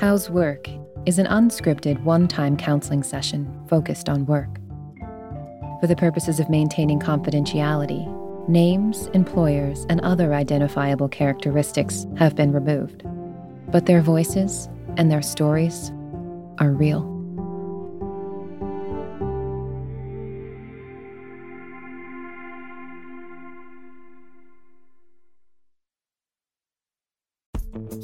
How's Work is an unscripted one-time counseling session focused on work. For the purposes of maintaining confidentiality, names, employers, and other identifiable characteristics have been removed, but their voices and their stories are real.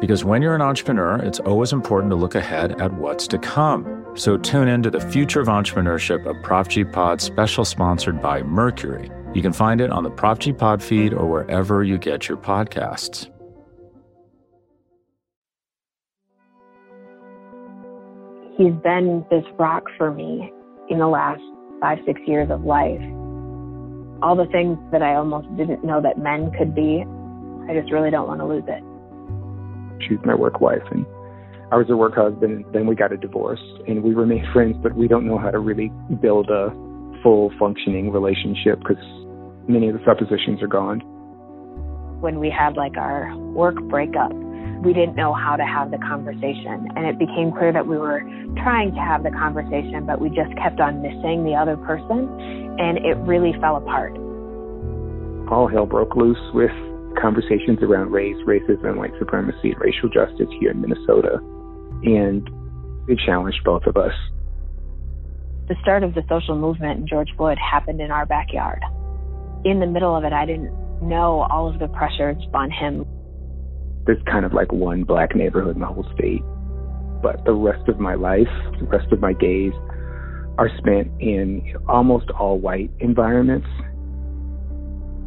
Because when you're an entrepreneur, it's always important to look ahead at what's to come. So tune in to The Future of Entrepreneurship, a Prof G Pod special sponsored by Mercury. You can find it on the Prof G Pod feed or wherever you get your podcasts. He's been this rock for me in the last 5-6 years of life. All the things that I almost didn't know that men could be, I just really don't want to lose it. She's my work wife, and I was her work husband. Then we got a divorce, and we remain friends, but we don't know how to really build a full functioning relationship because many of the suppositions are gone. When we had our work breakup, we didn't know how to have the conversation, and it became clear that we were trying to have the conversation, but we just kept on missing the other person, and it really fell apart. All hell broke loose with conversations around race, racism, white supremacy, and racial justice here in Minnesota, and it challenged both of us. The start of the social movement in George Floyd happened in our backyard. In the middle of it, I didn't know all of the pressures on him. There's one black neighborhood in the whole state, but the rest of my life, the rest of my days are spent in almost all white environments.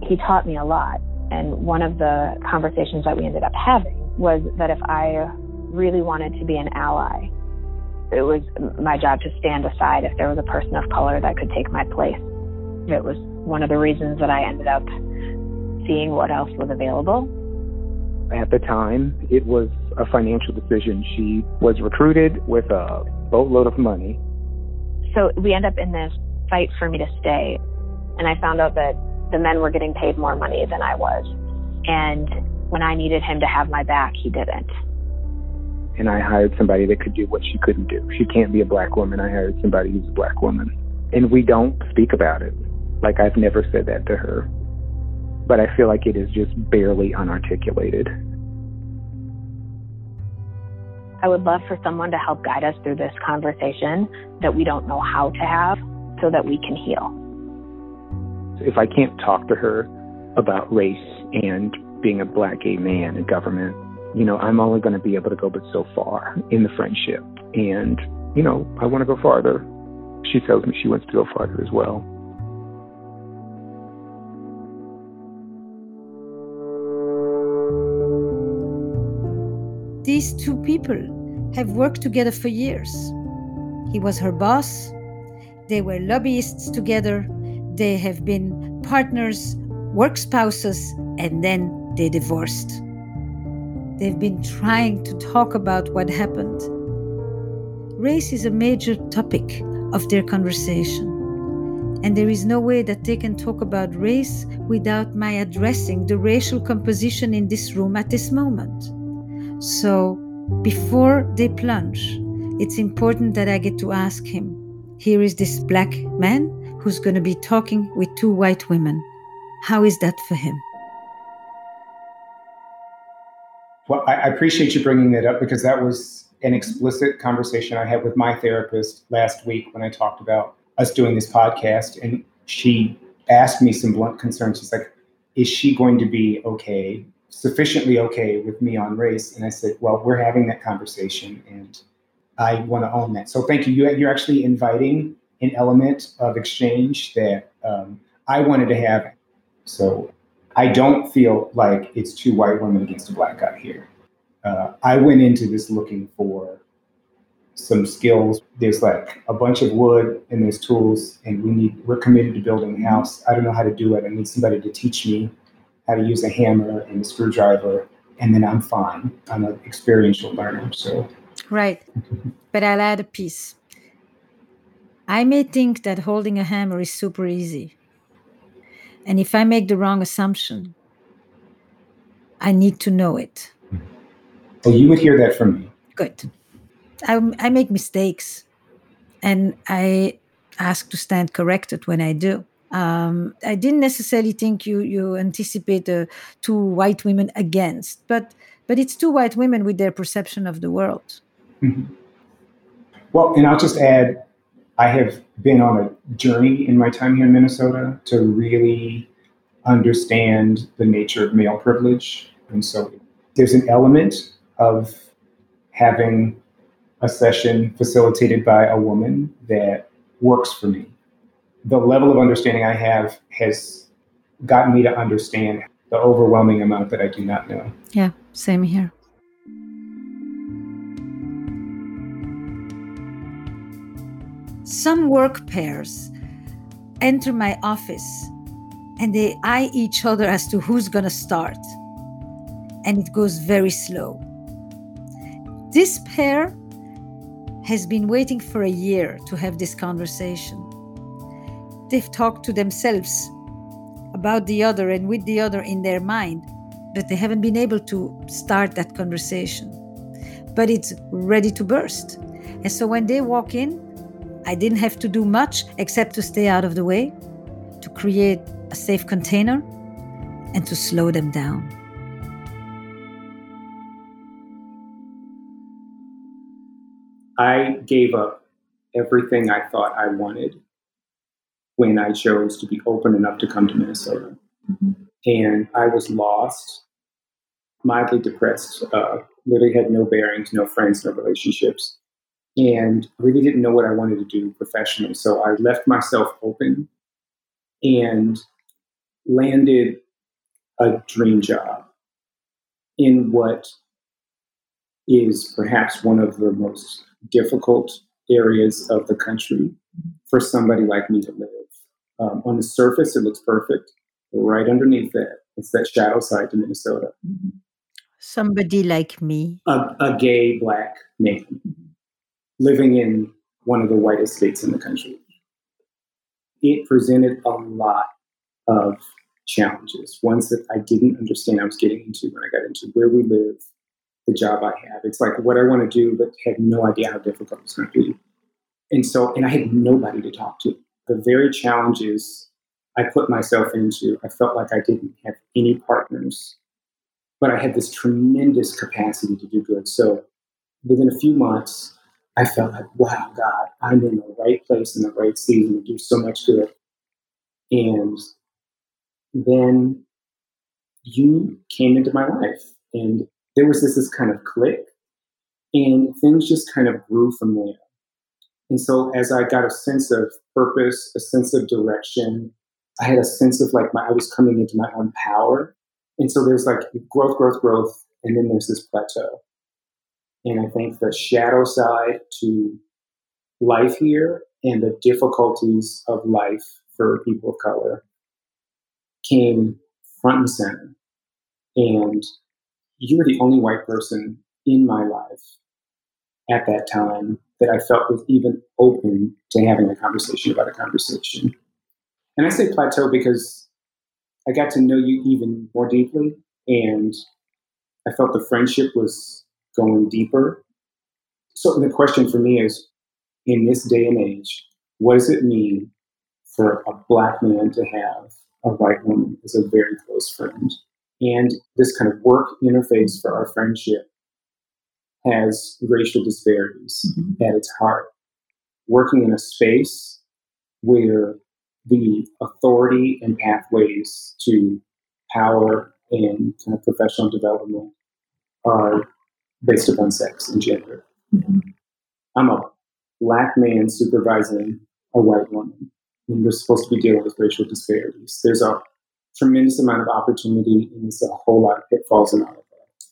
He taught me a lot. And one of the conversations that we ended up having was that if I really wanted to be an ally, it was my job to stand aside if there was a person of color that could take my place. It was one of the reasons that I ended up seeing what else was available. At the time, it was a financial decision. She was recruited with a boatload of money. So we end up in this fight for me to stay. And I found out that the men were getting paid more money than I was. And when I needed him to have my back, he didn't. And I hired somebody that could do what she couldn't do. She can't be a black woman. I hired somebody who's a black woman. And we don't speak about it. I've never said that to her. But I feel like it is just barely unarticulated. I would love for someone to help guide us through this conversation that we don't know how to have so that we can heal. If I can't talk to her about race and being a black gay man in government, I'm only going to be able to go but so far in the friendship. And, I want to go farther. She tells me she wants to go farther as well. These two people have worked together for years. He was her boss. They were lobbyists together. They have been partners, work spouses, and then they divorced. They've been trying to talk about what happened. Race is a major topic of their conversation, and there is no way that they can talk about race without my addressing the racial composition in this room at this moment. So, before they plunge, it's important that I get to ask him, here is this black man who's going to be talking with 2 white women. How is that for him? Well, I appreciate you bringing that up because that was an explicit conversation I had with my therapist last week when I talked about us doing this podcast, and she asked me some blunt concerns. She's like, is she going to be okay, sufficiently okay with me on race? And I said, well, we're having that conversation, and I want to own that. So thank you. You're actually inviting an element of exchange that I wanted to have. So I don't feel like it's two white women against a black guy here. I went into this looking for some skills. There's like a bunch of wood and there's tools, and we're committed to building a house. I don't know how to do it. I need somebody to teach me how to use a hammer and a screwdriver, and then I'm fine. I'm an experiential learner. So right. But I'll add a piece. I may think that holding a hammer is super easy. And if I make the wrong assumption, I need to know it. Well, you would hear that from me. Good. I make mistakes, and I ask to stand corrected when I do. I didn't necessarily think you anticipate two white women against, but it's two white women with their perception of the world. Mm-hmm. Well, and I'll just add, I have been on a journey in my time here in Minnesota to really understand the nature of male privilege. And so there's an element of having a session facilitated by a woman that works for me. The level of understanding I have has gotten me to understand the overwhelming amount that I do not know. Yeah, same here. Some work pairs enter my office and they eye each other as to who's going to start. And it goes very slow. This pair has been waiting for a year to have this conversation. They've talked to themselves about the other and with the other in their mind, but they haven't been able to start that conversation. But it's ready to burst. And so when they walk in, I didn't have to do much except to stay out of the way, to create a safe container, and to slow them down. I gave up everything I thought I wanted when I chose to be open enough to come to Minnesota. Mm-hmm. And I was lost, mildly depressed, literally had no bearings, no friends, no relationships, and really didn't know what I wanted to do professionally. So I left myself open and landed a dream job in what is perhaps one of the most difficult areas of the country for somebody like me to live. On the surface, it looks perfect. Right underneath that, it's that shadow side to Minnesota. Somebody like me. A gay black man living in one of the whitest states in the country. It presented a lot of challenges, ones that I didn't understand I was getting into when I got into where we live, the job I have. It's like what I want to do, but had no idea how difficult it's going to be. And I had nobody to talk to. The very challenges I put myself into, I felt like I didn't have any partners, but I had this tremendous capacity to do good. So within a few months, I felt like, wow, God, I'm in the right place in the right season to do so much good. And then you came into my life, and there was this kind of click, and things just kind of grew from there. And so as I got a sense of purpose, a sense of direction, I had a sense of I was coming into my own power. And so there's growth, and then there's this plateau. And I think the shadow side to life here and the difficulties of life for people of color came front and center. And you were the only white person in my life at that time that I felt was even open to having a conversation about a conversation. And I say plateau because I got to know you even more deeply, and I felt the friendship was going deeper. So the question for me is, in this day and age, what does it mean for a black man to have a white woman as a very close friend? And this kind of work interface for our friendship has racial disparities mm-hmm. at its heart. Working in a space where the authority and pathways to power and kind of professional development are based upon sex and gender. Mm-hmm. I'm a black man supervising a white woman, and we're supposed to be dealing with racial disparities. There's a tremendous amount of opportunity, and there's a whole lot of pitfalls in all of that.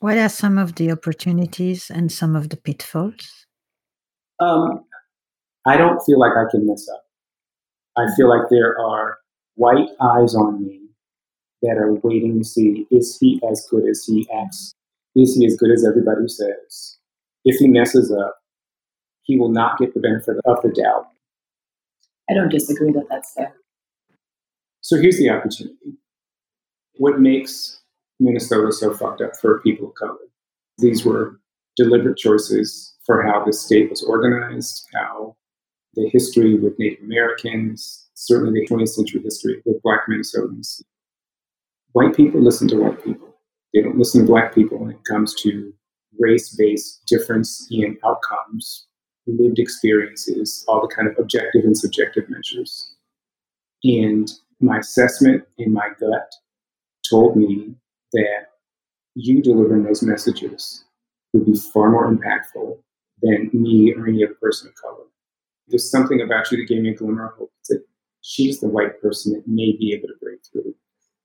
What are some of the opportunities and some of the pitfalls? I don't feel like I can mess up. I feel like there are white eyes on me that are waiting to see, is he as good as he acts? Is he as good as everybody says? If he messes up, he will not get the benefit of the doubt. I don't disagree that that's fair. So here's the opportunity. What makes Minnesota so fucked up for people of color? These were deliberate choices for how the state was organized, how the history with Native Americans, certainly the 20th century history with Black Minnesotans. White people listen to white people. They don't listen to Black people when it comes to race-based difference in outcomes, lived experiences, all the kind of objective and subjective measures. And my assessment in my gut told me that you delivering those messages would be far more impactful than me or any other person of color. There's something about you that gave me a glimmer of hope that she's the white person that may be able to break through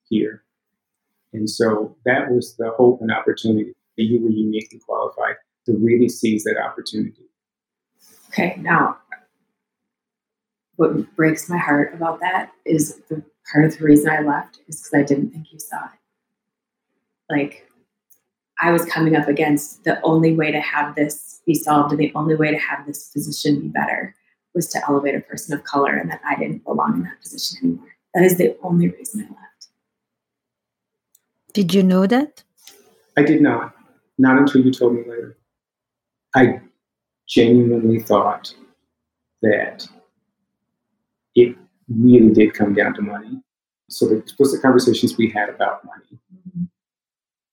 here. And so that was the hope and opportunity, that you were uniquely qualified to really seize that opportunity. Okay, now, what breaks my heart about that is the part of the reason I left is because I didn't think you saw it. Like, I was coming up against the only way to have this be solved and the only way to have this position be better was to elevate a person of color, and that I didn't belong in that position anymore. That is the only reason I left. Did you know that? I did not. Not until you told me later. I genuinely thought that it really did come down to money. So the explicit conversations we had about money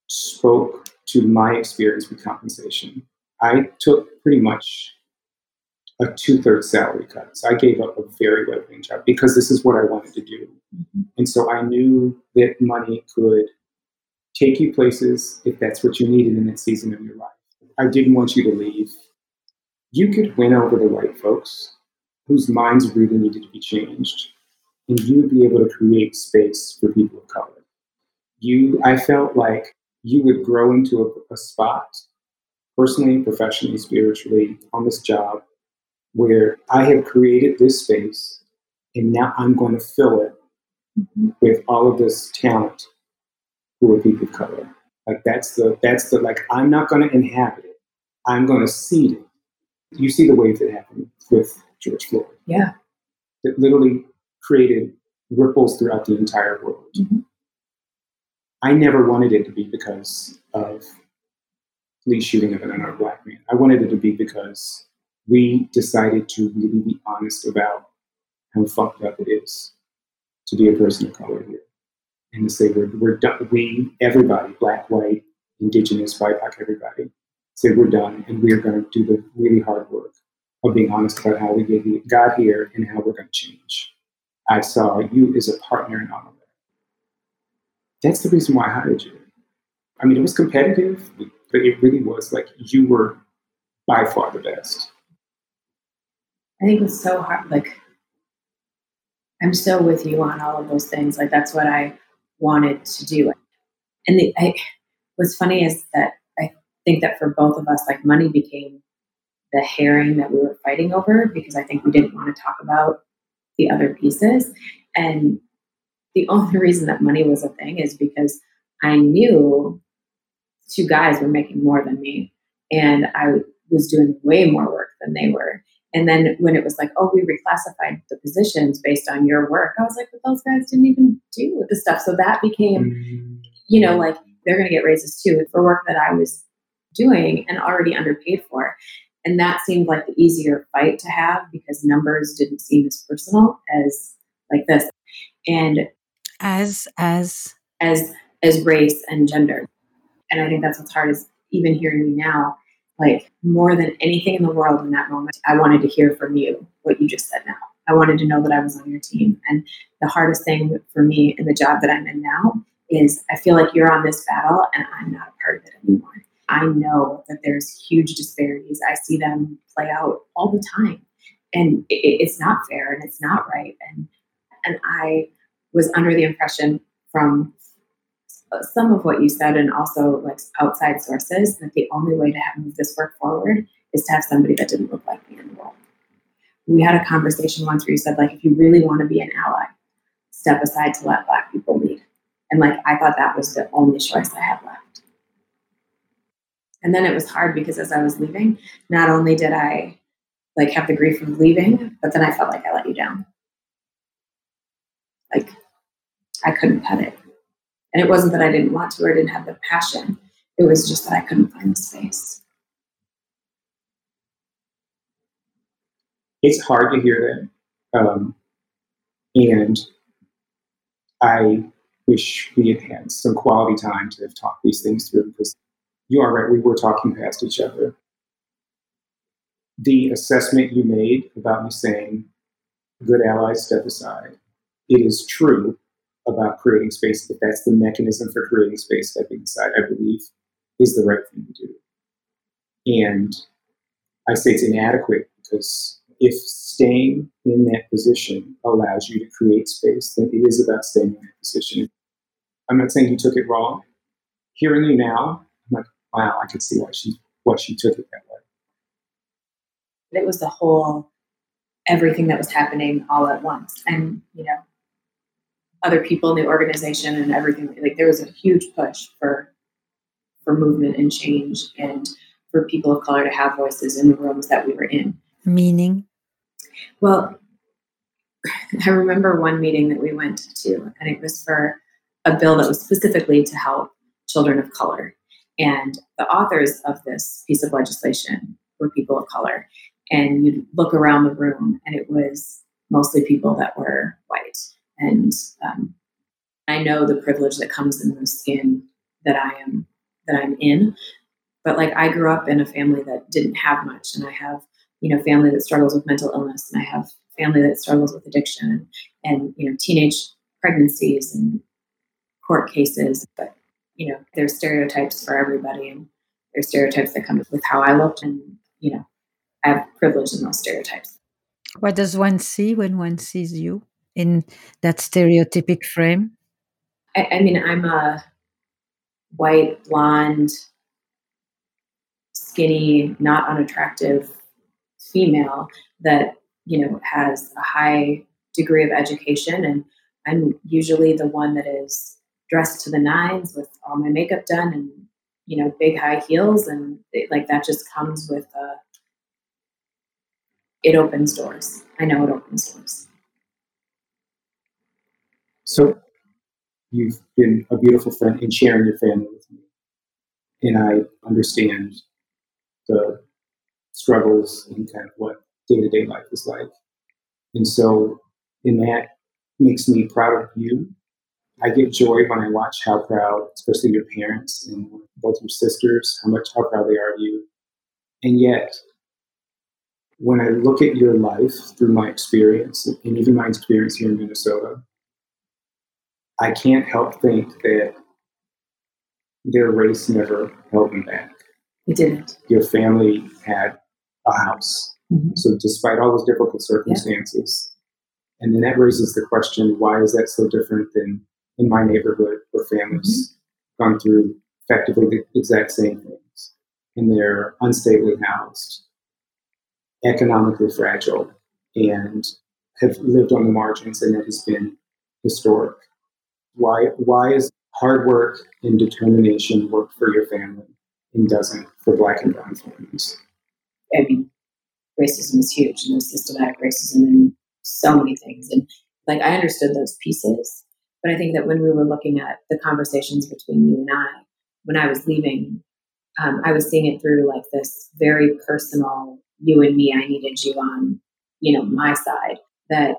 spoke to my experience with compensation. I took pretty much a 2/3 salary cut. So I gave up a very well-paying job because this is what I wanted to do. Mm-hmm. And so I knew that money could take you places if that's what you needed in that season of your life. I didn't want you to leave. You could win over the white folks whose minds really needed to be changed, and you would be able to create space for people of color. I felt like you would grow into a spot, personally, professionally, spiritually, on this job, where I have created this space, and now I'm going to fill it with all of this talent who are people of color. Like, that's the I'm not going to inhabit it. I'm going to seed it. You see the wave that happened with George Floyd. Yeah. It literally created ripples throughout the entire world. Mm-hmm. I never wanted it to be because of police shooting of an unarmed black man. I wanted it to be because we decided to really be honest about how fucked up it is to be a person of color here. And to say we're done. We, everybody, black, white, indigenous, white, black, everybody, say we're done, and we are going to do the really hard work of being honest about how we got here and how we're going to change. I saw you as a partner in all of that. That's the reason why I hired you. I mean, it was competitive, but it really was like you were by far the best. I think it's so hard. Like, I'm so with you on all of those things. Like, that's what I wanted to do. And what's funny is that I think that for both of us, like, money became the herring that we were fighting over, because I think we didn't want to talk about the other pieces. And the only reason that money was a thing is because I knew two guys were making more than me, and I was doing way more work than they were. And then when it was like, oh, we reclassified the positions based on your work, I was like, but those guys didn't even do the stuff. So that became, you know, like, they're going to get raises too for work that I was doing and already underpaid for. And that seemed like the easier fight to have, because numbers didn't seem as personal as like this. And as race and gender. And I think that's what's hard, is even hearing me now Like, more than anything in the world in that moment, I wanted to hear from you what you just said now. I wanted to know that I was on your team. And the hardest thing for me in the job that I'm in now is I feel like you're on this battle and I'm not a part of it anymore. I know that there's huge disparities. I see them play out all the time. And it's not fair and it's not right. And I was under the impression from some of what you said and also like outside sources that the only way to move this work forward is to have somebody that didn't look like me in the world. We had a conversation once where you said, like, if you really want to be an ally, step aside to let Black people lead. And like, I thought that was the only choice I had left. And then it was hard because as I was leaving, not only did I like have the grief of leaving, but then I felt like I let you down. Like, I couldn't pet it. And it wasn't that I didn't want to or I didn't have the passion. It was just that I couldn't find the space. It's hard to hear that. And I wish we had had some quality time to have talked these things through, because you are right, we were talking past each other. The assessment you made about me saying, good allies step aside, it is true about creating space, but that's the mechanism for creating space, stepping aside, I believe, is the right thing to do. And I say it's inadequate because if staying in that position allows you to create space, then it is about staying in that position. I'm not saying you took it wrong. Hearing you now, I'm like, wow, I could see why she took it that way. It was the whole, everything that was happening all at once. And, you know, other people in the organization and everything, like there was a huge push for movement and change and for people of color to have voices in the rooms that we were in. Meaning? Well, I remember one meeting that we went to, and it was for a bill that was specifically to help children of color. And the authors of this piece of legislation were people of color. And you'd look around the room, and it was mostly people that were white. And I know the privilege that comes in the skin that I'm in. But like, I grew up in a family that didn't have much, and I have, you know, family that struggles with mental illness, and I have family that struggles with addiction and, you know, teenage pregnancies and court cases. But, you know, there's stereotypes for everybody, and there's stereotypes that come with how I looked, and, you know, I have privilege in those stereotypes. What does one see when one sees you in that stereotypic frame? I mean, I'm a white, blonde, skinny, not unattractive female that, you know, has a high degree of education. And I'm usually the one that is dressed to the nines with all my makeup done and, you know, big high heels. And like, that just comes with, it opens doors. I know it opens doors. So you've been a beautiful friend in sharing your family with me. And I understand the struggles and kind of what day-to-day life is like. And so in that makes me proud of you. I get joy when I watch how proud, especially your parents and both your sisters, how proud they are of you. And yet, when I look at your life through my experience, and even my experience here in Minnesota, I can't help think that their race never held me back. It didn't. Your family had a house. Mm-hmm. So despite all those difficult circumstances, yeah. And then that raises the question, why is that so different than in my neighborhood where families mm-hmm. gone through effectively the exact same things, and they're unstably housed, economically fragile, and have lived on the margins, and that has been historic. Why is hard work and determination work for your family and doesn't for Black and brown families? I mean, racism is huge, and there's systematic racism and so many things. And like, I understood those pieces, but I think that when we were looking at the conversations between you and I, when I was leaving, I was seeing it through like this very personal, you and me, I needed you on, you know, my side, that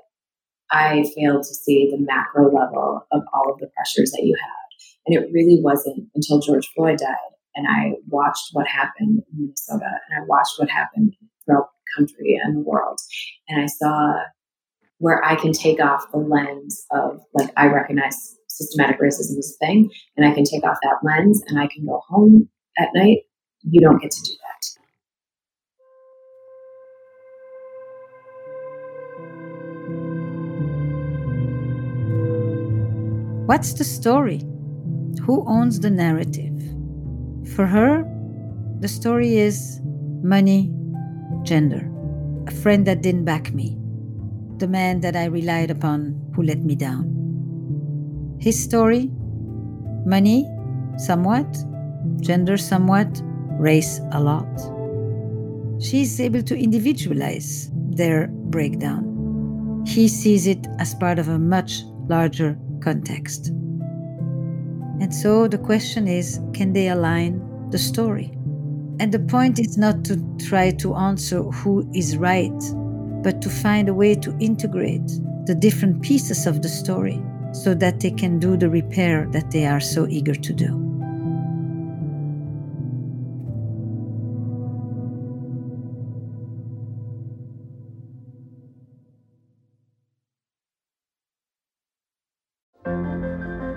I failed to see the macro level of all of the pressures that you had. And it really wasn't until George Floyd died And I watched what happened in Minnesota, and I watched what happened throughout the country and the world. And I saw where I can take off the lens of, like, I recognize systematic racism is a thing, and I can take off that lens and I can go home at night. You don't get to do that. What's the story? Who owns the narrative? For her, the story is money, gender, a friend that didn't back me, the man that I relied upon who let me down. His story, money, somewhat, gender, somewhat, race, a lot. She's able to individualize their breakdown. He sees it as part of a much larger context. And so the question is, can they align the story? And the point is not to try to answer who is right, but to find a way to integrate the different pieces of the story so that they can do the repair that they are so eager to do.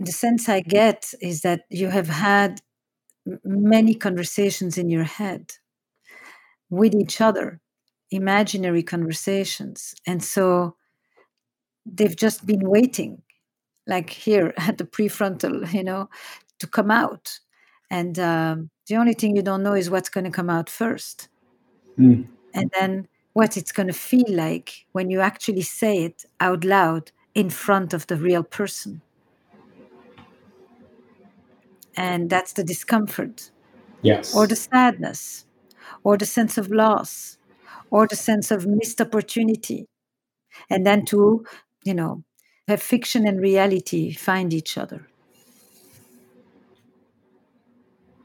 The sense I get is that you have had many conversations in your head with each other, imaginary conversations. And so they've just been waiting, like here at the prefrontal, to come out. And the only thing you don't know is what's going to come out first. Mm. And then what it's going to feel like when you actually say it out loud in front of the real person. And that's the discomfort, yes, or the sadness, or the sense of loss, or the sense of missed opportunity. And then to, have fiction and reality find each other.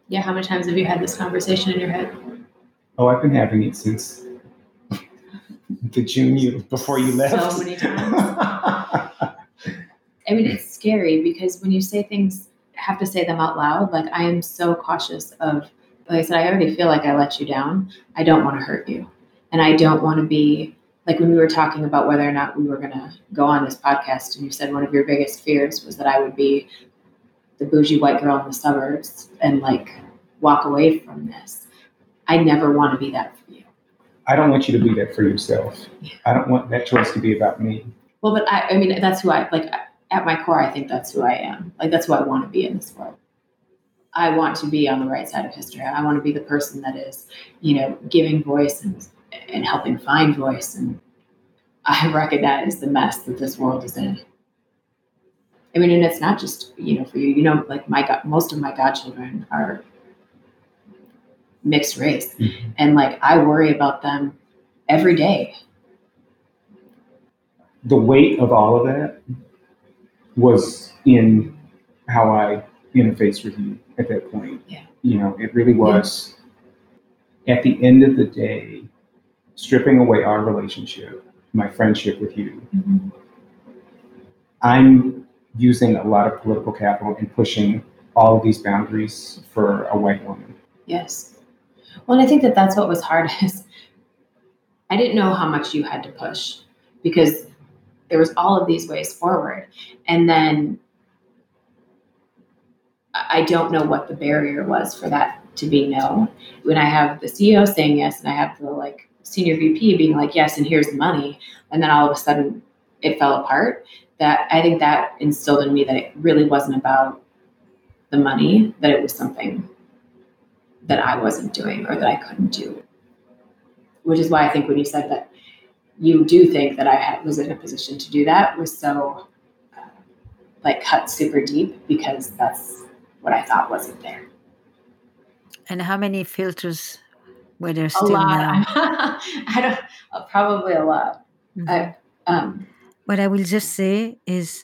Yeah, how many times have you had this conversation in your head? Oh, I've been having it since the June before you left. So many times. I mean, it's scary because when you say things, have to say them out loud. Like, I am so cautious of, like I said, I already feel like I let you down. I don't want to hurt you. And I don't want to be, like when we were talking about whether or not we were going to go on this podcast, and you said one of your biggest fears was that I would be the bougie white girl in the suburbs and walk away from this. I never want to be that for you. I don't want you to be that for yourself. Yeah. I don't want that choice to be about me. Well, but I mean, that's who at my core, I think that's who I am. That's who I want to be in this world. I want to be on the right side of history. I want to be the person that is, giving voice and helping find voice. And I recognize the mess that this world is in. I mean, and it's not just, for you, most of my godchildren are mixed race. Mm-hmm. And I worry about them every day. The weight of all of that was in how I interfaced with you at that point. Yeah. It really was, yeah, at the end of the day, stripping away our relationship, my friendship with you. Mm-hmm. I'm using a lot of political capital and pushing all of these boundaries for a white woman. Yes. Well, and I think that that's what was hardest. I didn't know how much you had to push because there was all of these ways forward. And then I don't know what the barrier was for that to be no. When I have the CEO saying yes, and I have the like senior VP being like, yes, and here's the money. And then all of a sudden it fell apart. That I think that instilled in me that it really wasn't about the money, that it was something that I wasn't doing or that I couldn't do. Which is why I think when you said that you do think that I was in a position to do that was so cut super deep, because that's what I thought wasn't there. And how many filters were there still? A lot. Now? Probably a lot. Mm-hmm. What I will just say is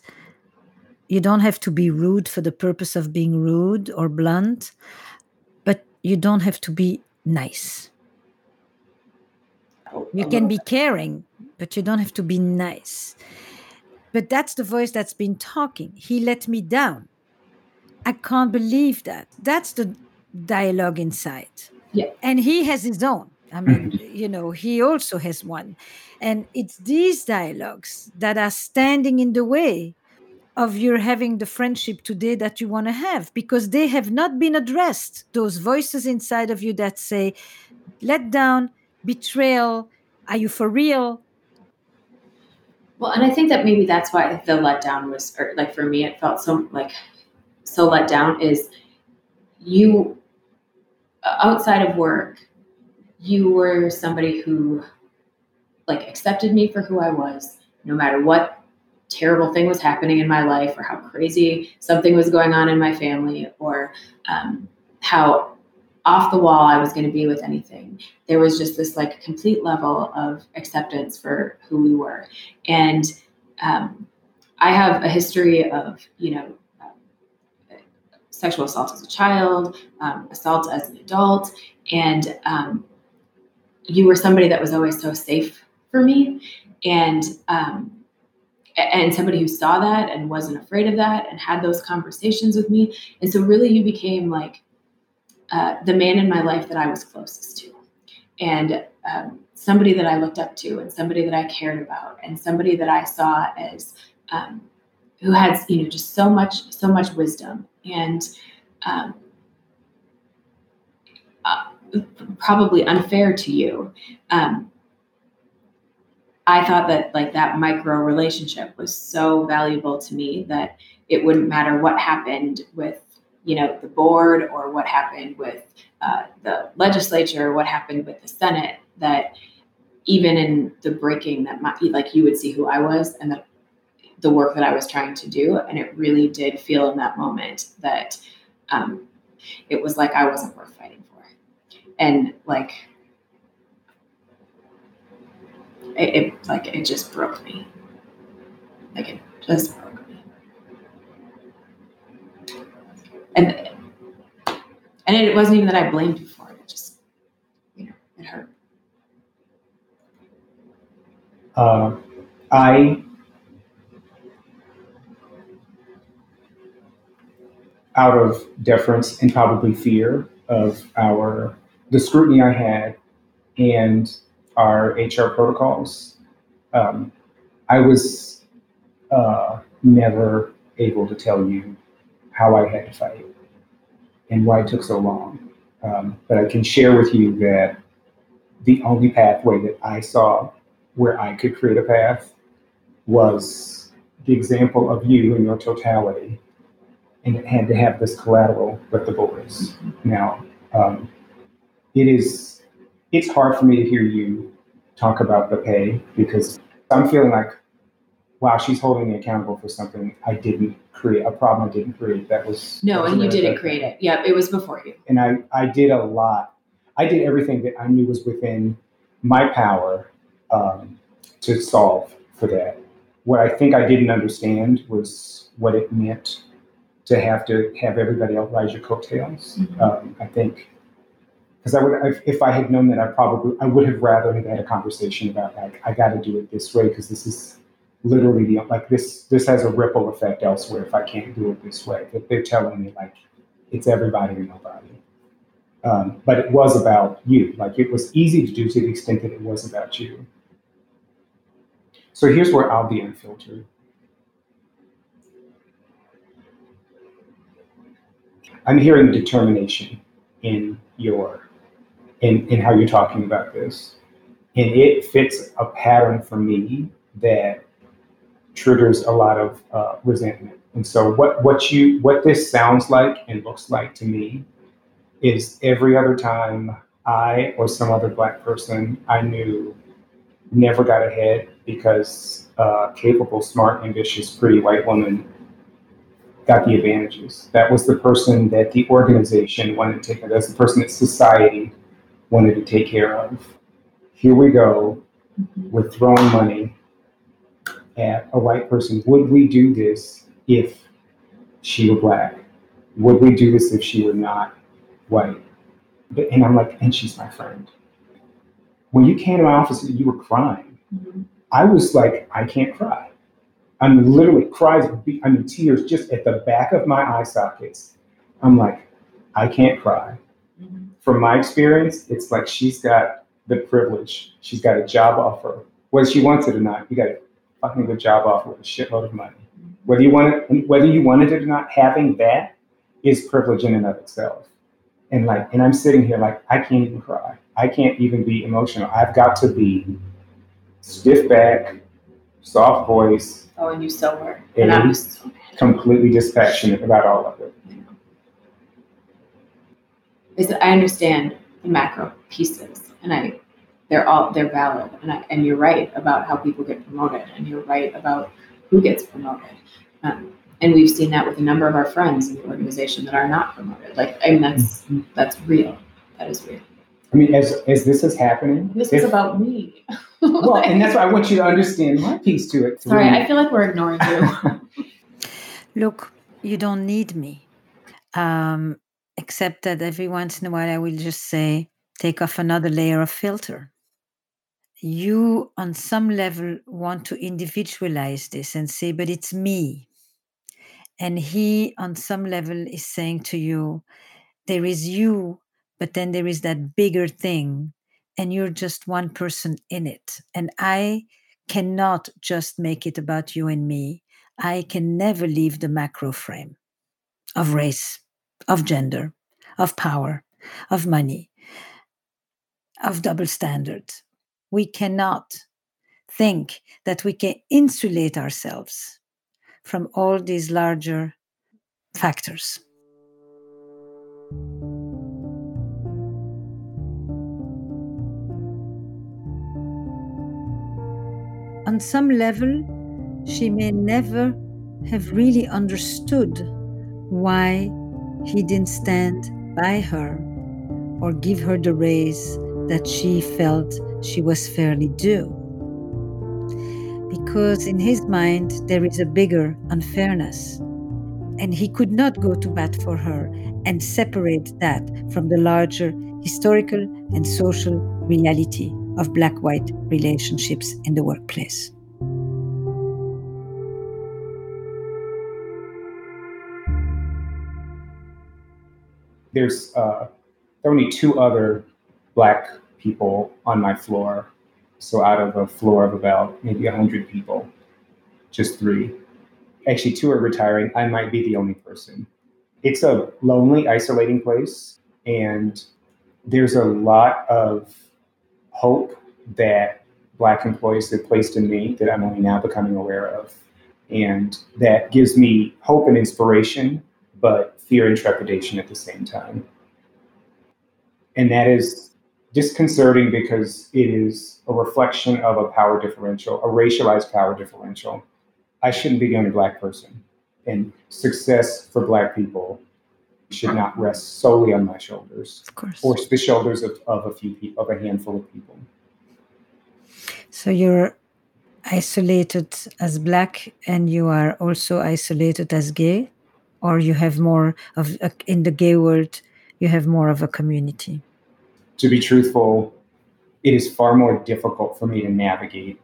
you don't have to be rude for the purpose of being rude or blunt, but you don't have to be nice. You can be caring, but you don't have to be nice. But that's the voice that's been talking. He let me down. I can't believe that. That's the dialogue inside. Yeah. And he has his own. I mean, he also has one. And it's these dialogues that are standing in the way of your having the friendship today that you want to have, because they have not been addressed. Those voices inside of you that say, let down, betrayal, are you for real? Well, and I think that maybe that's why the letdown was, or like for me, it felt so let down, is you, outside of work, you were somebody who accepted me for who I was, no matter what terrible thing was happening in my life or how crazy something was going on in my family or how off the wall I was going to be with anything. There was just this complete level of acceptance for who we were. And I have a history of, sexual assault as a child, assault as an adult. And you were somebody that was always so safe for me. And somebody who saw that and wasn't afraid of that and had those conversations with me. And so really you became the man in my life that I was closest to, and somebody that I looked up to, and somebody that I cared about, and somebody that I saw as who had just so much wisdom, and probably unfair to you. I thought that that micro relationship was so valuable to me that it wouldn't matter what happened with the board, or what happened with the legislature, or what happened with the Senate, that even in the breaking that you would see who I was and the work that I was trying to do. And it really did feel in that moment that it was I wasn't worth fighting for. And it just broke me. It just broke me. And it wasn't even that I blamed you for it. It just, it hurt. Out of deference and probably fear of the scrutiny I had and our HR protocols, I was never able to tell you how I had to fight and why it took so long. But I can share with you that the only pathway that I saw where I could create a path was the example of you in your totality. And it had to have this collateral with the boys. Mm-hmm. Now, it's hard for me to hear you talk about the pay, because I'm feeling wow, she's holding me accountable for something I didn't create, a problem I didn't create. That was... No, and you didn't create it. Yeah, it was before you. And I did a lot. I did everything that I knew was within my power to solve for that. What I think I didn't understand was what it meant to have everybody else ride your coattails. Mm-hmm. I think, because if I had known that, I would have rather have had a conversation about I got to do it this way, because this is... Literally, this has a ripple effect elsewhere if I can't do it this way. But they're telling me it's everybody and nobody. But it was about you. It was easy to do to the extent that it was about you. So here's where I'll be unfiltered. I'm hearing determination in your, in how you're talking about this. And it fits a pattern for me that triggers a lot of resentment. And so what this sounds like and looks like to me is every other time I or some other Black person I knew never got ahead because capable, smart, ambitious, pretty white woman got the advantages. That was the person that the organization wanted to take care of. That's the person that society wanted to take care of. Here we go, we're throwing money at a white person. Would we do this if she were Black? Would we do this if she were not white? And I'm like, and she's my friend. When you came to my office, you were crying. Mm-hmm. I was like, I can't cry. I'm literally crying. I mean, tears just at the back of my eye sockets. I'm like, I can't cry. Mm-hmm. From my experience, it's like she's got the privilege. She's got a job offer. Whether she wants it or not, you got a fucking good job offer with a shitload of money. Whether you wanted it or not, having that is privilege in and of itself. And I'm sitting here like, I can't even cry. I can't even be emotional. I've got to be stiff back, soft voice. Oh, and you still were. And I was so mad. Completely dispassionate about all of it. I understand the macro pieces, and they're valid. And you're right about how people get promoted, and you're right about who gets promoted. And we've seen that with a number of our friends in the organization that are not promoted. That's real. That is real. I mean, as this is happening. This is about me. Well, and that's why I want you to understand my piece to it. Sorry, I feel like we're ignoring you. Look, you don't need me. Except that every once in a while I will just say, take off another layer of filter. You, on some level, want to individualize this and say, but it's me. And he, on some level, is saying to you, there is you, but then there is that bigger thing, and you're just one person in it. And I cannot just make it about you and me. I can never leave the macro frame of race, of gender, of power, of money, of double standards. We cannot think that we can insulate ourselves from all these larger factors. On some level, she may never have really understood why he didn't stand by her or give her the raise that she felt she was fairly due. Because in his mind, there is a bigger unfairness. And he could not go to bat for her and separate that from the larger historical and social reality of Black-white relationships in the workplace. There's only two other Black people on my floor. So out of a floor of about maybe 100 people, just three. Actually, two are retiring. I might be the only person. It's a lonely, isolating place. And there's a lot of hope that Black employees have placed in me that I'm only now becoming aware of. And that gives me hope and inspiration, but fear and trepidation at the same time. And that is disconcerting because it is a reflection of a power differential, a racialized power differential. I shouldn't be the only Black person, and success for Black people should not rest solely on my shoulders, of course, or the shoulders of a few people, of a handful of people. So you're isolated as Black, and you are also isolated as gay, or you have more of in the gay world, you have more of a community. To be truthful, it is far more difficult for me to navigate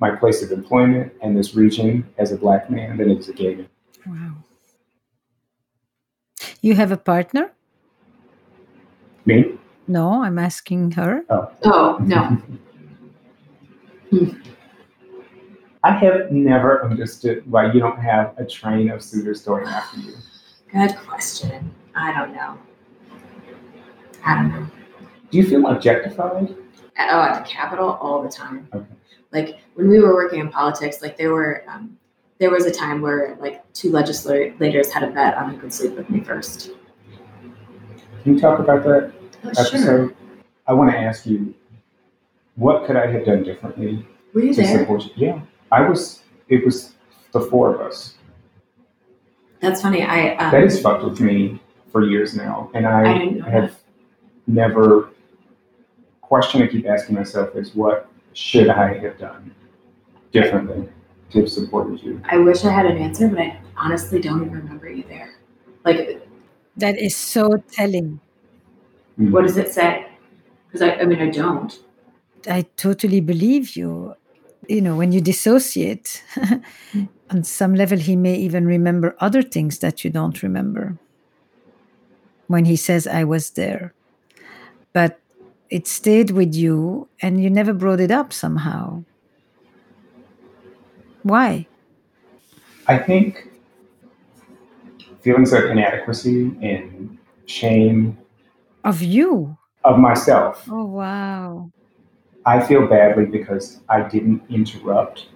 my place of employment and this region as a Black man than as a gay man. Wow. You have a partner? Me? No, I'm asking her. Oh, no. I have never understood why you don't have a train of suitors going after you. Good question. I don't know. Do you feel objectified? At the Capitol all the time. Okay. Like when we were working in politics, like there was a time where like two legislators had a bet on who could sleep with me first. Can you talk about that episode? Sure. I want to ask you, what could I have done differently? Were you there? Support you? Yeah, I was. It was the four of us. That's funny. That has fucked with me for years now, and I have never. Question I keep asking myself is, what should I have done differently to have supported you? I wish I had an answer, but I honestly don't even remember you there. Like, that is so telling. What does it say? Because I don't. I totally believe you. You know, when you dissociate, on some level, he may even remember other things that you don't remember. When he says, I was there. But it stayed with you and you never brought it up somehow. Why? I think feelings of inadequacy and shame. Of you? Of myself. Oh, wow. I feel badly because I didn't interrupt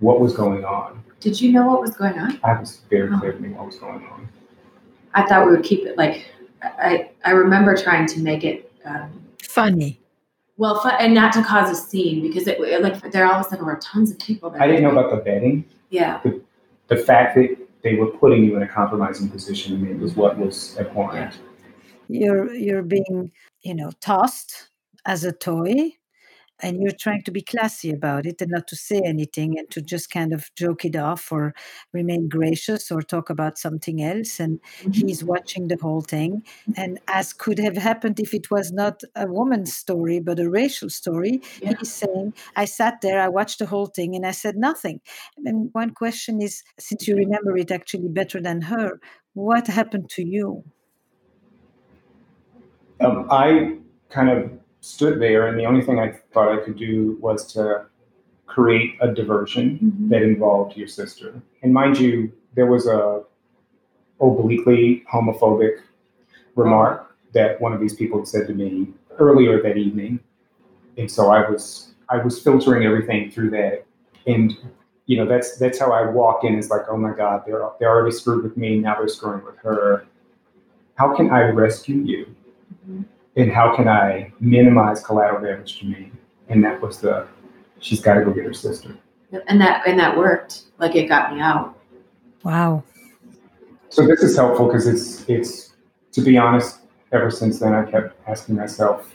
what was going on. Did you know what was going on? I was very clear to me what was going on. I thought we would keep it like, I remember trying to make it funny. Well, and not to cause a scene because it like there all of a sudden were tons of people there. I didn't know about the betting. Yeah. The fact that they were putting you in a compromising position, I mean, was what was abhorrent. Yeah. You're being, tossed as a toy, and you're trying to be classy about it and not to say anything and to just kind of joke it off or remain gracious or talk about something else. And he's watching the whole thing. And as could have happened if it was not a woman's story, but a racial story, he's saying, I sat there, I watched the whole thing, and I said nothing. And one question is, since you remember it actually better than her, what happened to you? I kind of stood there, and the only thing I thought I could do was to create a diversion that involved your sister. And mind you, there was a obliquely homophobic remark that one of these people said to me earlier that evening. And so I was filtering everything through that. And that's how I walked in. It's like, oh my God, they're already screwed with me. Now they're screwing with her. How can I rescue you? Mm-hmm. And how can I minimize collateral damage to me? And that was she's got to go get her sister. And that worked. Like, it got me out. Wow. So this is helpful because it's to be honest, ever since then, I kept asking myself,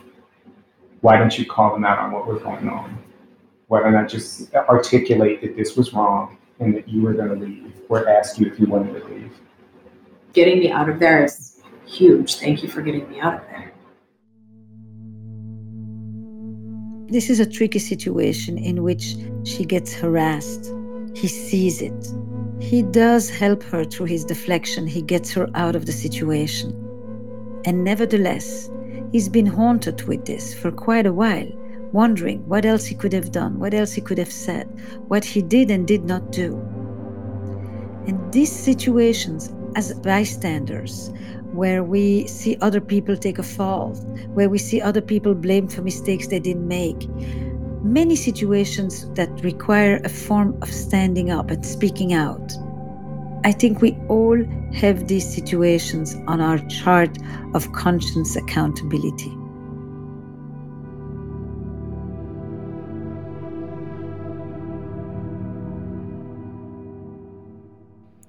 why didn't you call them out on what was going on? Why didn't I just articulate that this was wrong and that you were going to leave or ask you if you wanted to leave? Getting me out of there is huge. Thank you for getting me out of there. This is a tricky situation in which she gets harassed. He sees it. He does help her through his deflection. He gets her out of the situation. And nevertheless, he's been haunted with this for quite a while, wondering what else he could have done, what else he could have said, what he did and did not do. And these situations, as bystanders, where we see other people take a fall, where we see other people blamed for mistakes they didn't make. Many situations that require a form of standing up and speaking out. I think we all have these situations on our chart of conscience accountability.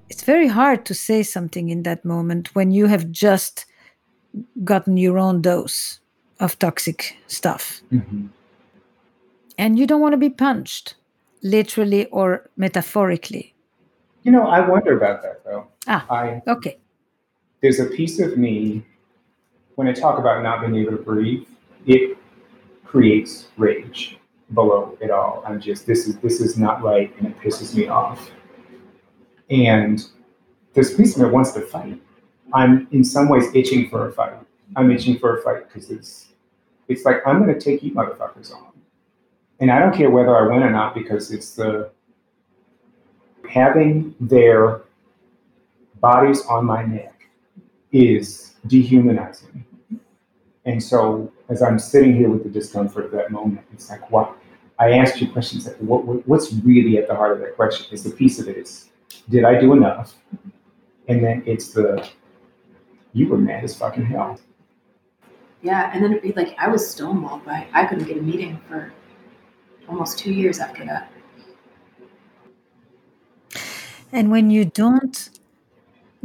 It's very hard to say something in that moment when you have just gotten your own dose of toxic stuff. Mm-hmm. And you don't want to be punched, literally or metaphorically. I wonder about that, though. Okay. There's a piece of me, when I talk about not being able to breathe, it creates rage below it all. I'm just, this is not right, and it pisses me off. And this piece of me wants to fight. I'm in some ways itching for a fight. I'm itching for a fight because it's like, I'm going to take you motherfuckers on. And I don't care whether I win or not, because it's the having their bodies on my neck is dehumanizing. And so as I'm sitting here with the discomfort of that moment, it's like, what? I asked you questions like, what's really at the heart of that question? It's the piece of it is, did I do enough? And then it's the, you were mad as fucking hell. Yeah, and then it'd be like, I was stonewalled by, I couldn't get a meeting for almost 2 years after that. And when you don't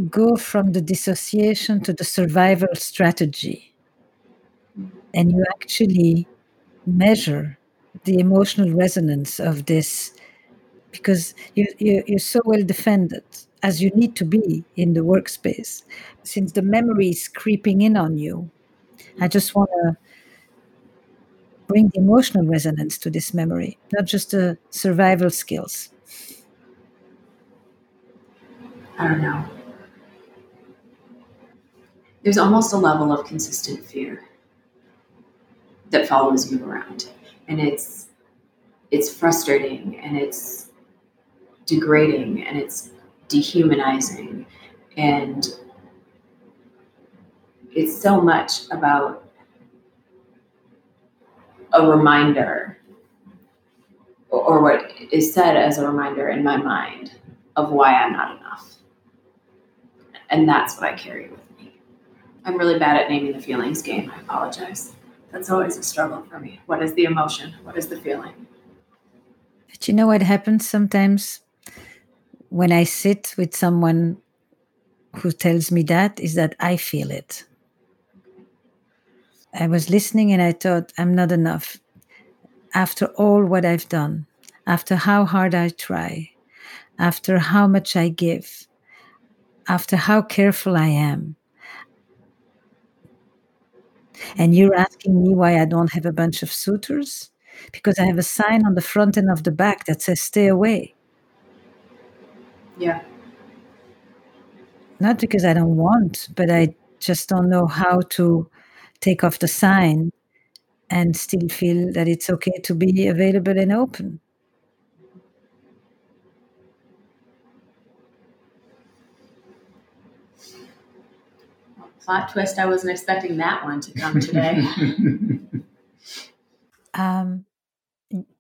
go from the dissociation to the survival strategy, and you actually measure the emotional resonance of this, because you're so well defended, as you need to be in the workspace, since the memory is creeping in on you. I just want to bring the emotional resonance to this memory, not just the survival skills. I don't know. There's almost a level of consistent fear that follows you around. And it's frustrating, and it's degrading, and it's dehumanizing, and it's so much about a reminder, or what is said as a reminder in my mind of why I'm not enough. And that's what I carry with me. I'm really bad at naming the feelings game. I apologize. That's always a struggle for me. What is the emotion? What is the feeling? But you know what happens sometimes when I sit with someone who tells me that is that I feel it. I was listening and I thought, I'm not enough. After all what I've done, after how hard I try, after how much I give, after how careful I am, and you're asking me why I don't have a bunch of suitors? Because I have a sign on the front and of the back that says, stay away. Yeah. Not because I don't want, but I just don't know how to take off the sign and still feel that it's okay to be available and open. Plot twist, I wasn't expecting that one to come today.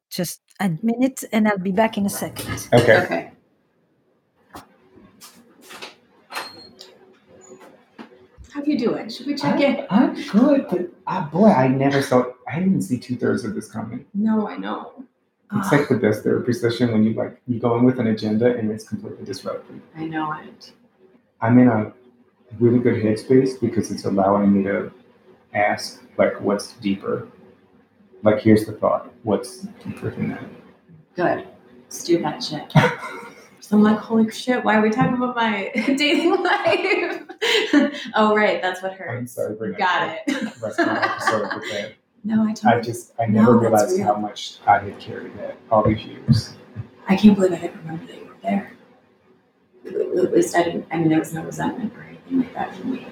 Just a minute and I'll be back in a second. Okay. How you doing? Should we check in? I'm good, but I didn't see 2/3 of this coming. No, I know. It's like the best therapy session when you go in with an agenda and it's completely disruptive. I know it. I'm in a really good headspace because it's allowing me to ask, like, what's deeper? Like, here's the thought. What's deeper than that? Good. Let's do that shit. So I'm like, holy shit, why are we talking about my dating life? Oh, right. That's what hurts. I'm sorry. Got it. That's my episode with that. No, I never realized how much I had carried that all these years. I can't believe I didn't remember that you were there. At least I didn't, I mean, there was no resentment or anything like that for me.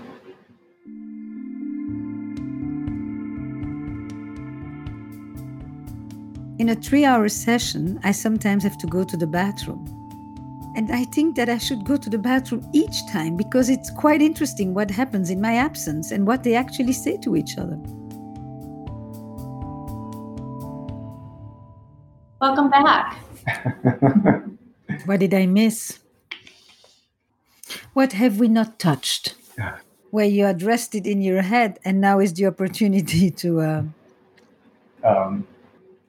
In a 3-hour session, I sometimes have to go to the bathroom. And I think that I should go to the bathroom each time because it's quite interesting what happens in my absence and what they actually say to each other. Welcome back. What did I miss? What have we not touched? Where you addressed it in your head, and now is the opportunity to...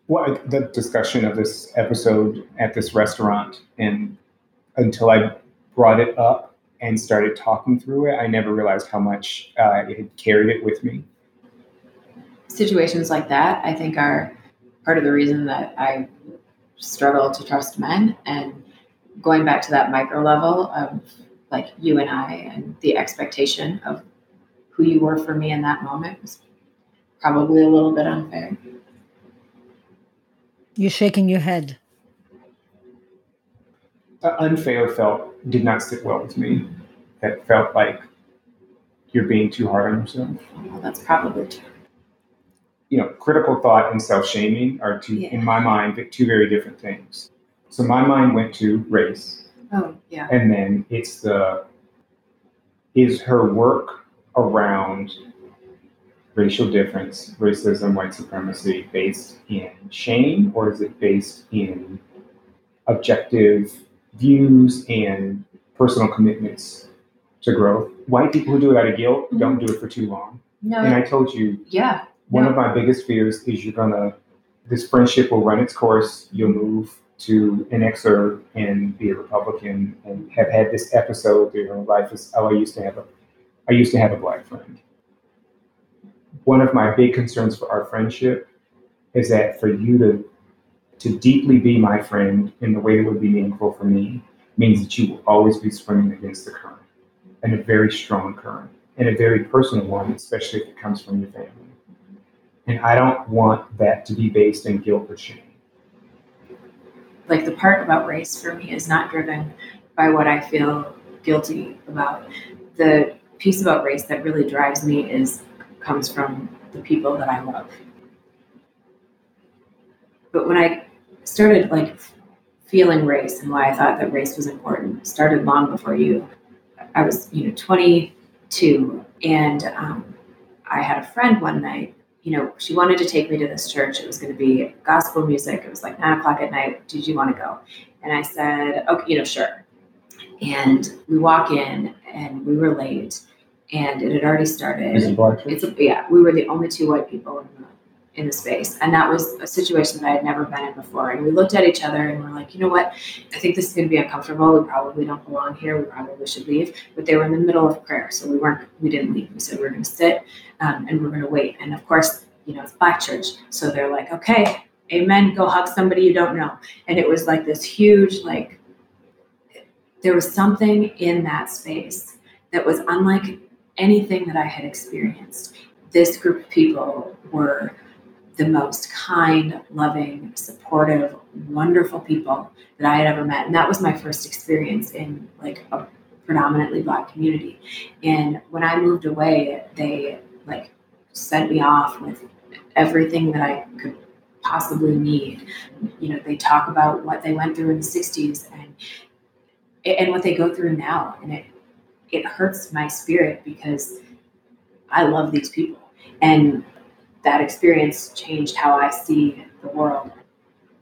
Well, the discussion of this episode at this restaurant, and until I brought it up and started talking through it, I never realized how much it had carried it with me. Situations like that, I think, are part of the reason that I struggle to trust men. And going back to that micro level of... like you and I, and the expectation of who you were for me in that moment was probably a little bit unfair. You're shaking your head. Unfair did not sit well with me. That felt like you're being too hard on yourself. Well, that's probably true. you know, critical thought and self-shaming are two, in my mind, two very different things. So my mind went to race. Oh, yeah. And then it's is her work around racial difference, racism, white supremacy, based in shame, or is it based in objective views and personal commitments to growth? White people who do it out of guilt don't do it for too long. No. And I told you, one of my biggest fears is this friendship will run its course. You'll move to an Xer and be a Republican and have had this episode through your life. I used to have a black friend. One of my big concerns for our friendship is that for you to deeply be my friend in the way that would be meaningful for me means that you will always be swimming against the current, and a very strong current, and a very personal one, especially if it comes from your family. And I don't want that to be based in guilt or shame. Like, the part about race for me is not driven by what I feel guilty about. The piece about race that really drives me comes from the people that I love. But when I started feeling race and why I thought that race was important, started long before you. I was 22, and I had a friend one night. She wanted to take me to this church. It was going to be gospel music. It was 9:00 at night. Did you want to go? And I said, okay, sure. And we walk in, and we were late, and it had already started. Is it black church? We were the only two white people in the space. And that was a situation that I had never been in before. And we looked at each other and we're like, you know what? I think this is going to be uncomfortable. We probably don't belong here. We probably should leave. But they were in the middle of prayer. So we didn't leave. We said, we're going to sit and we're going to wait. And of course, it's black church. So they're like, okay, amen. Go hug somebody you don't know. And it was this huge, there was something in that space that was unlike anything that I had experienced. This group of people were the most kind, loving, supportive, wonderful people that I had ever met. And that was my first experience in a predominantly black community. And when I moved away, they sent me off with everything that I could possibly need. They talk about what they went through in the 60s and what they go through now. And it hurts my spirit because I love these people. And that experience changed how I see the world.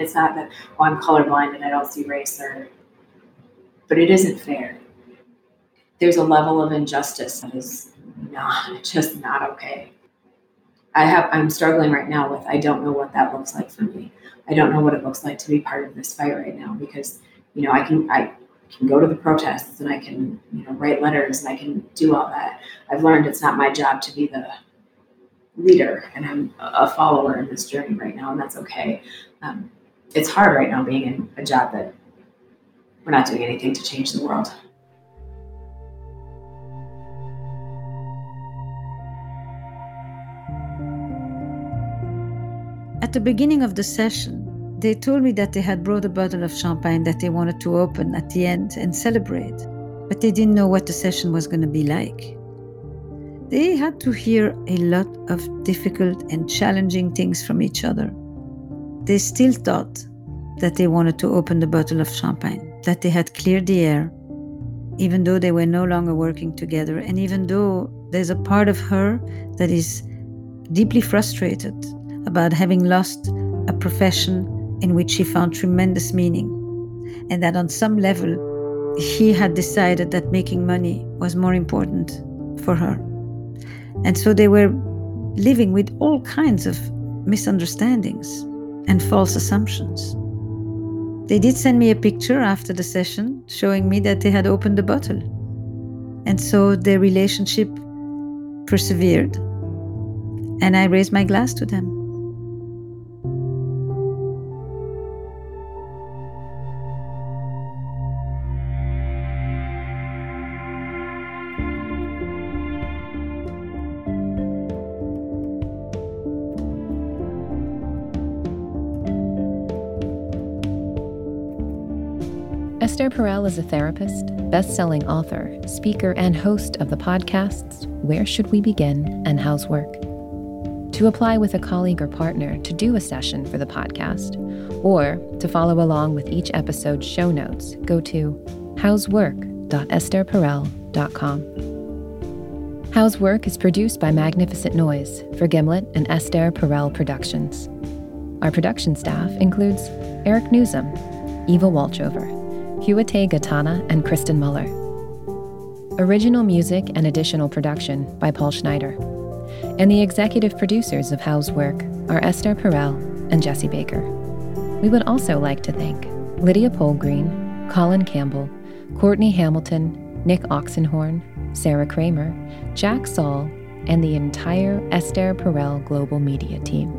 It's not that, I'm colorblind and I don't see race, but it isn't fair. There's a level of injustice that is just not okay. I'm struggling right now with, I don't know what that looks like for me. I don't know what it looks like to be part of this fight right now because, I can go to the protests and I can, write letters and I can do all that. I've learned it's not my job to be the leader, and I'm a follower in this journey right now, and that's okay. It's hard right now being in a job that we're not doing anything to change the world. At the beginning of the session, they told me that they had brought a bottle of champagne that they wanted to open at the end and celebrate, but they didn't know what the session was going to be like. They had to hear a lot of difficult and challenging things from each other. They still thought that they wanted to open the bottle of champagne, that they had cleared the air, even though they were no longer working together, and even though there's a part of her that is deeply frustrated about having lost a profession in which she found tremendous meaning, and that on some level, he had decided that making money was more important for her. And so they were living with all kinds of misunderstandings and false assumptions. They did send me a picture after the session showing me that they had opened the bottle. And so their relationship persevered. And I raised my glass to them. Esther Perel is a therapist, best-selling author, speaker, and host of the podcasts Where Should We Begin and How's Work. to apply with a colleague or partner to do a session for the podcast, or to follow along with each episode's show notes, go to howswork.estherperel.com. How's Work is produced by Magnificent Noise for Gimlet and Esther Perel Productions. Our production staff includes Eric Newsom, Eva Walchover, Huate Gatana, and Kristen Muller. Original music and additional production by Paul Schneider. And the executive producers of How's Work are Esther Perel and Jesse Baker. We would also like to thank Lydia Polgreen, Colin Campbell, Courtney Hamilton, Nick Oxenhorn, Sarah Kramer, Jack Saul, and the entire Esther Perel Global Media team.